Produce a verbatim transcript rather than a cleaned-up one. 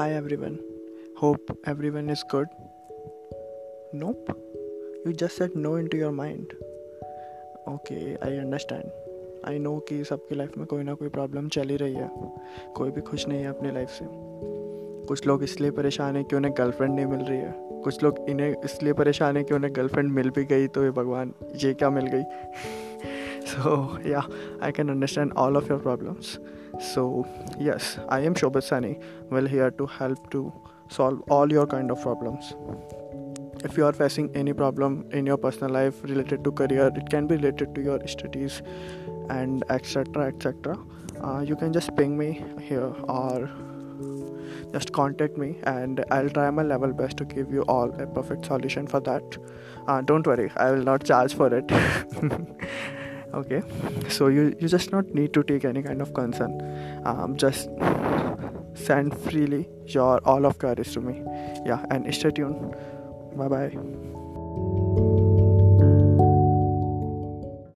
Hi everyone, hope everyone is good. Nope, you just said no into your mind. Okay, I understand. I know कि सबकी life में कोई ना कोई problem चल ही रही है, कोई भी खुश नहीं है अपनी लाइफ से. कुछ लोग इसलिए परेशान हैं कि उन्हें गर्लफ्रेंड नहीं मिल रही है, कुछ लोग इन्हें इसलिए परेशान हैं कि उन्हें गर्लफ्रेंड मिल भी गई तो ये भगवान ये क्या मिल गई. So yeah I can understand all of your problems. So yes, I am Shobhasani, well here to help to solve all your kind of problems. If you are facing any problem in your personal life related to career, it can be related to your studies and etc etc, uh, you can just ping me here or just contact me and I'll try my level best to give you all a perfect solution for that. Uh, don't worry, I will not charge for it. Okay, so you, you just not need to take any kind of concern. Um, just send freely your all of queries to me. Yeah, and stay tuned. Bye bye.